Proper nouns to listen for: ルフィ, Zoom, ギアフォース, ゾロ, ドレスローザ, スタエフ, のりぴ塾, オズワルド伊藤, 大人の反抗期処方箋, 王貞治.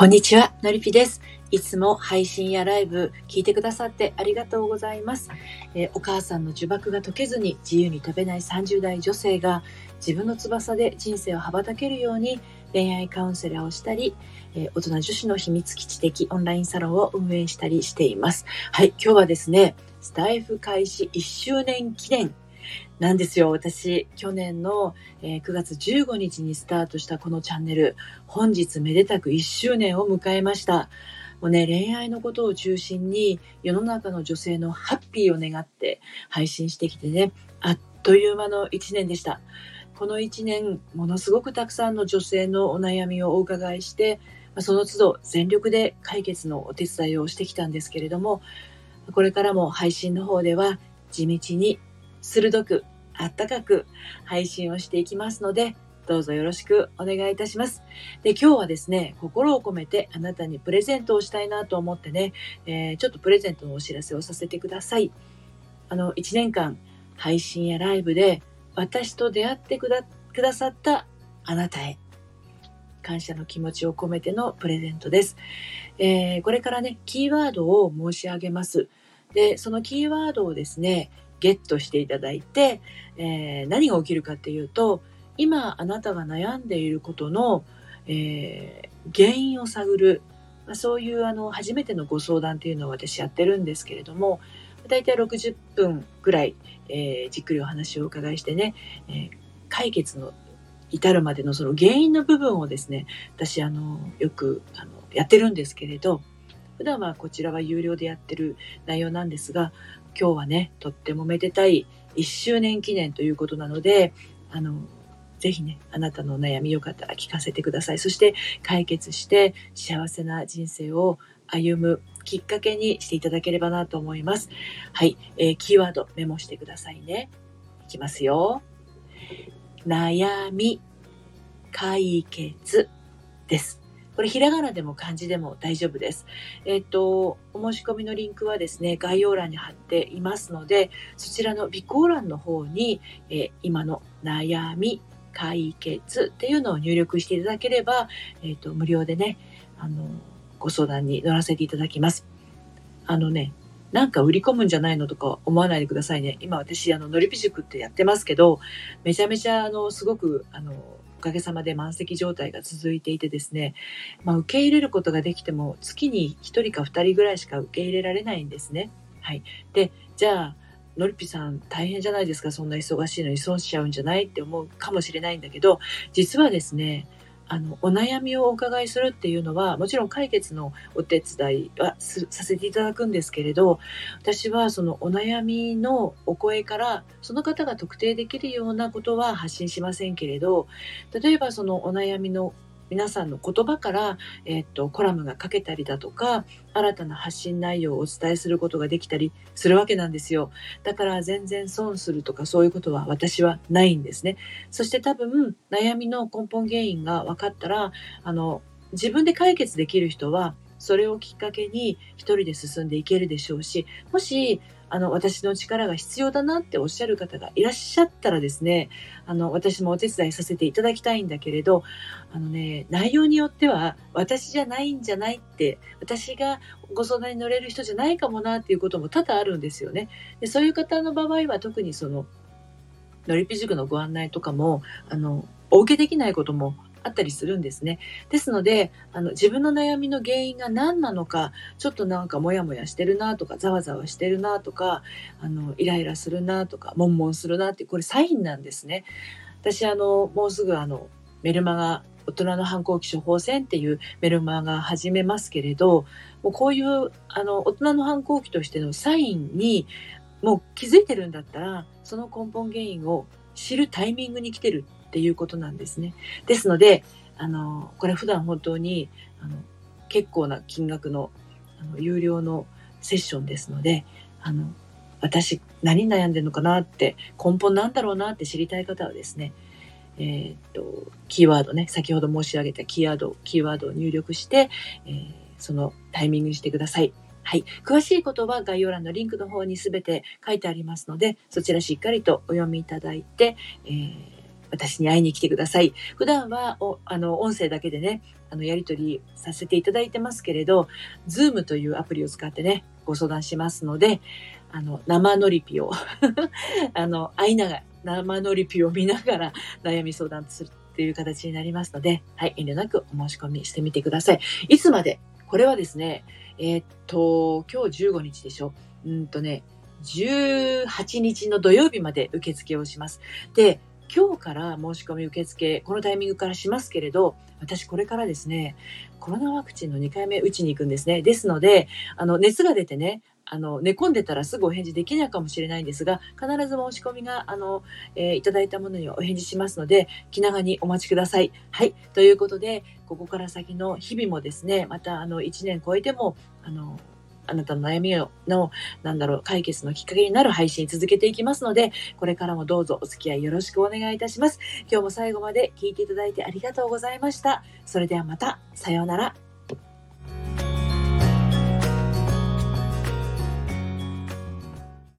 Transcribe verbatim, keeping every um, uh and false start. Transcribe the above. こんにちは、のりぴです。いつも配信やライブ聞いてくださってありがとうございます。えー、お母さんの呪縛が解けずに自由に飛べないさんじゅう代女性が自分の翼で人生を羽ばたけるように恋愛カウンセラーをしたり、えー、大人女子の秘密基地的オンラインサロンを運営したりしています。はい、今日はですね、スタイフ開始いっしゅうねん記念なんですよ。私、去年のくがつじゅうごにちにスタートしたこのチャンネル、本日めでたくいっしゅうねんを迎えました。もうね、恋愛のことを中心に世の中の女性のハッピーを願って配信してきてね、あっという間のいちねんでした。このいちねん、ものすごくたくさんの女性のお悩みをお伺いして、その都度全力で解決のお手伝いをしてきたんですけれども、これからも配信の方では地道に鋭くあったかく配信をしていきますので、どうぞよろしくお願いいたします。で、今日はですね、心を込めてあなたにプレゼントをしたいなと思ってね、えー、ちょっとプレゼントのお知らせをさせてください。あのいちねんかん配信やライブで私と出会ってくだ、くださったあなたへ感謝の気持ちを込めてのプレゼントです。えー、これからね、キーワードを申し上げます。で、そのキーワードをですね、ゲットしていただいて、えー、何が起きるかっていうと、今あなたが悩んでいることの、えー、原因を探る、まあ、そういうあの初めてのご相談っていうのを私やってるんですけれども、だいたいろくじゅっぷんぐらい、えー、じっくりお話をお伺いしてね、えー、解決の至るまでのその原因の部分をですね、私あのよくあのやってるんですけれど、普段はこちらは有料でやってる内容なんですが、今日はね、とってもめでたいいっしゅうねん記念ということなので、あのぜひね、あなたのお悩みよかったら聞かせてください。そして解決して幸せな人生を歩むきっかけにしていただければなと思います。はい、えー、キーワードメモしてくださいね。いきますよ。悩み解決です。これひらがなでも漢字でも大丈夫です。えっと、お申し込みのリンクはですね、概要欄に貼っていますので、そちらの備考欄の方に、えー、今の悩み解決っていうのを入力していただければ、えっと、無料でね、あのご相談に乗らせていただきます。あのね、なんか売り込むんじゃないのとか思わないでくださいね。今私あののりぴ塾ってやってますけど、めちゃめちゃあのすごくあのおかげさまで満席状態が続いていてですね、まあ、受け入れることができても月にひとりかふたりぐらいしか受け入れられないんですね。はい。で、じゃあのりぴさん大変じゃないですか、そんな忙しいのに損しちゃうんじゃないって思うかもしれないんだけど、実はですね、あのお悩みをお伺いするっていうのはもちろん解決のお手伝いはさせていただくんですけれど、私はそのお悩みのお声からその方が特定できるようなことは発信しませんけれど、例えばそのお悩みの皆さんの言葉から、えっと、コラムが書けたりだとか、新たな発信内容をお伝えすることができたりするわけなんですよ。だから全然損するとかそういうことは私はないんですね。そして多分悩みの根本原因が分かったら、あの自分で解決できる人はそれをきっかけに一人で進んでいけるでしょうし、もしあの私の力が必要だなっておっしゃる方がいらっしゃったらですね、あの私もお手伝いさせていただきたいんだけれど、あのね、内容によっては私じゃないんじゃないって、私がご相談に乗れる人じゃないかもなっていうことも多々あるんですよね。で、そういう方の場合は特にそののりぴ塾のご案内とかもあのお受けできないこともあったりするんですね。ですので、あの自分の悩みの原因が何なのか、ちょっとなんかモヤモヤしてるなとか、ざわざわしてるなとか、あのイライラするなとか、悶々するなって、これサインなんですね。私あのもうすぐあのメルマガ、大人の反抗期処方箋っていうメルマガ始めますけれど、もうこういうあの大人の反抗期としてのサインにもう気づいてるんだったら、その根本原因を知るタイミングに来てるっていうことなんですね。ですので、あのこれ普段本当にあの結構な金額の、あの有料のセッションですので、あの私何悩んでるのかなって、根本なんだろうなって知りたい方はですね、えー、っとキーワードね、先ほど申し上げたキーワードキーワードを入力して、えー、そのタイミングにしてください。はい、詳しいことは概要欄のリンクの方にすべて書いてありますので、そちらしっかりとお読みいただいて、えー私に会いに来てください。普段はおあの音声だけでね、あのやり取りさせていただいてますけれど、Zoom というアプリを使ってね、ご相談しますので、あの生のりぴをあの会いながら、生のりぴを見ながら悩み相談するという形になりますので、はい、遠慮なくお申し込みしてみてください。いつまで？これはですね、えー、っと今日じゅうごにちでしょ。うんとね、じゅうはちにちの土曜日まで受付をします。で、今日から申し込み受付、このタイミングからしますけれど、私これからですね、コロナワクチンのにかいめ打ちに行くんですね。ですので、あの熱が出てね、あの寝込んでたらすぐお返事できないかもしれないんですが、必ず申し込みがあの、えー、いただいたものにはお返事しますので、気長にお待ちください。はい、ということで、ここから先の日々もですね、またあのいちねん超えてもあのあなたの悩みのなんだろう解決のきっかけになる配信続けていきますので、これからもどうぞお付き合いよろしくお願いいたします。今日も最後まで聞いていただいてありがとうございました。それではまた、さようなら。